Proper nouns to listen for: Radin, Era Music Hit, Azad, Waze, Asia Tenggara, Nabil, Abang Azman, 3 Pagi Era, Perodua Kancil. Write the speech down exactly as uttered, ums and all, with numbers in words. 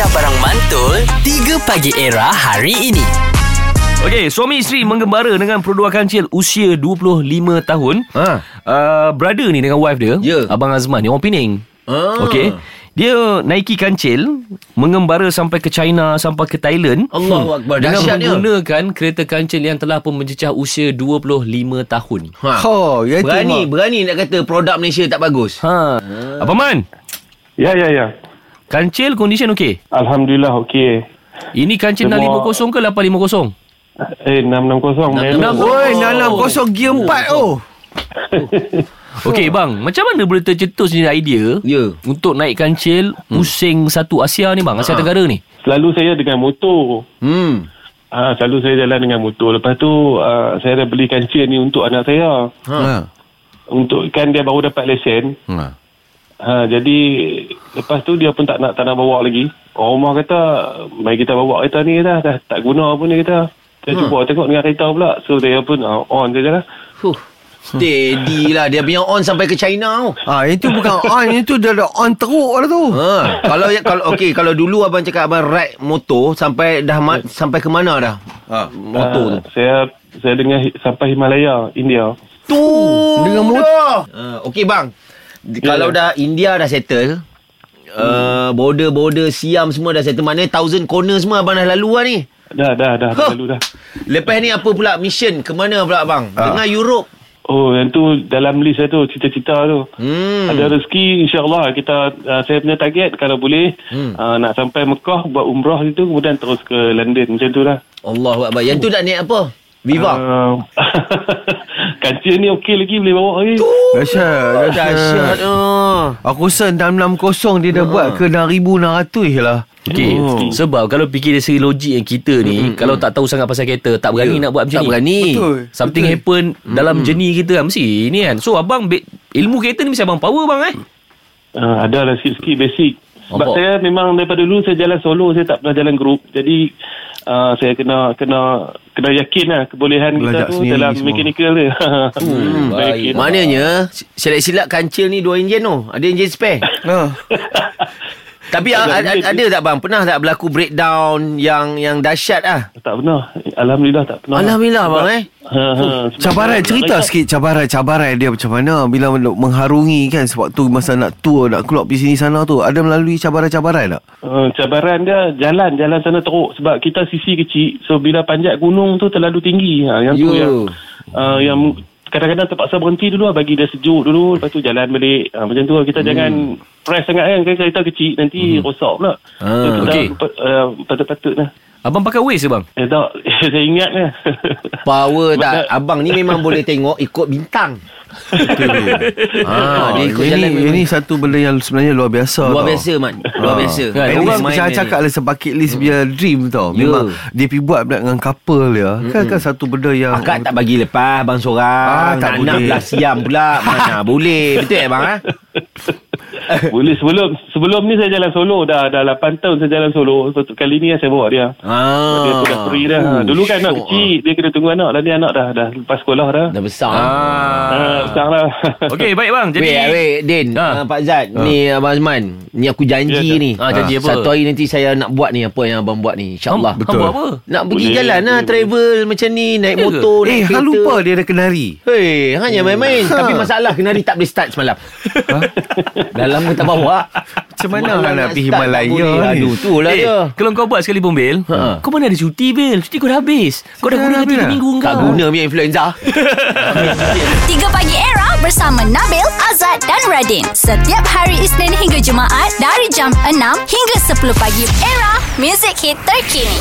Aisyah Barang Mantul, tiga Pagi Era hari ini. Okey, suami isteri menggembara dengan Perodua Kancil usia dua puluh lima tahun. Ha. Uh, brother ni dengan wife dia, yeah. Abang Azman ni orang Penang. Ah. Okey. Dia naiki kancil mengembara sampai ke China, sampai ke Thailand. Allahuakbar. Hmm. Dengan menggunakan kereta kancil yang telah pun mencecah usia dua puluh lima tahun. Ha. Oh, ya itu. Berani, mak. berani nak kata produk Malaysia tak bagus. Ha. ha. Abang Man? Ya, ya, ya. Kancil condition okey? Alhamdulillah okey. Ini kancil Semua... enam lima kosong ke lapan lima kosong? Eh, enam enam kosong. enam enam kosong. Oi, enam enam kosong gear empat oh. Okey bang, macam mana boleh tercetus ni idea yeah. untuk naik kancil pusing hmm. satu Asia ni bang, Asia ha. Tenggara ni? Selalu saya dengan motor. Hmm. Ah, ha, selalu saya jalan dengan motor. Lepas tu uh, saya dah beli kancil ni untuk anak saya. Ha. Untuk kan dia baru dapat lesen. Ha. Ha, jadi lepas tu dia pun tak nak tak nak bawa lagi. Orang rumah kata, "Mari kita bawa kereta ni dah, dah tak guna pun ni kita." Saya ha. cuba tengok dengan kereta pula. So dia pun uh, on je lah. Huh. Steady lah. Dia punya on sampai ke China. Ah, itu bukan on. Itu dah on teruk lah tu. Ha, kalau kalau okey, kalau dulu abang cakap abang ride motor sampai dah ma- sampai ke mana dah? Ha, motor uh, tu. Saya saya dengar sampai Himalaya, India. Tu dengan motor. Ha, okey bang. Yeah. Kalau dah India dah settle, uh, border-border Siam semua dah settle, mana thousand corner semua abang dah lalu lah ni. Dah dah dah, huh. dah lalu dah. Lepas ni apa pula mission? Ke mana pula abang? Ha. Dengan Europe. Oh, yang tu dalam list saya tu, cita-cita tu. Hmm. Ada rezeki, insyaAllah. Kita, uh, saya punya target, kalau boleh, hmm. uh, nak sampai Mekah, buat umrah gitu, kemudian terus ke London. Macam tu lah. Allahuakbar. Yang tu nak naik apa? Viva? Uh, kancil ni okey lagi, boleh bawa lagi. Dasyat. Dasyat. Aku rasa enam enam kosong dia dah uh. buat ke enam ribu enam ratus lah. Okay. Oh. Sebab kalau fikir dari segi logik yang kita ni, mm-hmm. kalau tak tahu sangat pasal kereta, tak berani yeah. nak buat macam tak ni. Tak berani. Betul. Something Betul. happen mm-hmm. dalam journey kita kan. Mesti ni kan. So abang be- ilmu kereta ni mesti abang power bang eh. Uh, ada lah sikit-sikit basic. Sebab Nampak? saya memang daripada dulu saya jalan solo, saya tak pernah jalan group. Jadi uh, saya kena kena kena yakinlah kebolehan Belajak kita tu dalam mekanikal dia. hmm, baik. Maknanya silap-silap kancil ni dua enjin tu. Ada enjin spare. Ha. Tapi ada, ada, ada tak bang? Pernah tak berlaku breakdown yang yang dahsyat ah? Tak pernah. Alhamdulillah tak pernah. Alhamdulillah bang eh. Ha, ha, cabaran cerita sikit cabaran-cabaran dia macam mana bila mengharungi kan sebab tu masa nak tour nak keluar pergi sini sana tu ada melalui cabaran-cabaran tak? Uh, cabaran dia jalan-jalan sana teruk sebab kita sisi kecil. So bila panjat gunung tu terlalu tinggi. Ha, yang tu you. yang uh, yang kadang-kadang terpaksa berhenti dulu lah, bagi dia sejuk dulu, lepas tu jalan balik. Ha, macam tu lah. Kita hmm. jangan press sangat kan, kereta kecil, nanti hmm. rosak pula. Ha, so, kita okay. uh, patut-patut lah. Abang pakai Waze ke bang? Eh, tak, saya ingat lah. Power tak? Abang ni memang boleh tengok ikut bintang. ha, ikut ini, ini satu benda yang sebenarnya luar biasa. Luar tau. biasa man. Luar ha. biasa. Kan, ini macam cakap lah sebagai list biar hmm. dream tau. Memang yeah. dia pergi buat dengan couple dia. Kan hmm. kan satu benda yang akak tak bagi lepas bang sorang. Ah, tak nak nak siam pula. Mana boleh. Betul eh bang ah? Boleh sebelum sebelum ni saya jalan solo dah dah lapan tahun saya jalan solo. Satu kali ni saya bawa dia. Ah. Dia sudah free dah. Uh, Dulu kan anak kecil dia kena tunggu anak. Dah ni anak dah dah lepas sekolah dah. Dah besar. Ah, ah besar dah. Okey, baik bang. Jadi wait, wait, Din, ha. uh, Pak Azad, ha. ni Abang Azman, ni aku janji ya, ni. Ha, janji ha. apa? Satu hari nanti saya nak buat ni apa yang abang buat ni. InsyaAllah. Ha, betul. Apa? Nak pergi boleh, jalan boleh, lah, boleh, travel boleh. Macam ni, naik boleh motor, naik kereta. Eh, hang lupa dia ada kenari. Hei, hanya main-main. Ha. Tapi masalah kenari tak boleh start semalam. Ha? Dah lama tak bawa. Macam mana nak, nak pergi Himalaya ni? Aduh, itulah dia. Kalau kau buat sekali Bil, ha. kau mana ada cuti Bil? Cuti kau dah habis. Kau dah guna tiga minggu kau. Tak guna punya influenza. tiga Pagi Era bersama Nabil, Azad dan Radin. Setiap hari Isnin hingga Jumaat dari jam enam hingga sepuluh pagi. Era Music Hit terkini.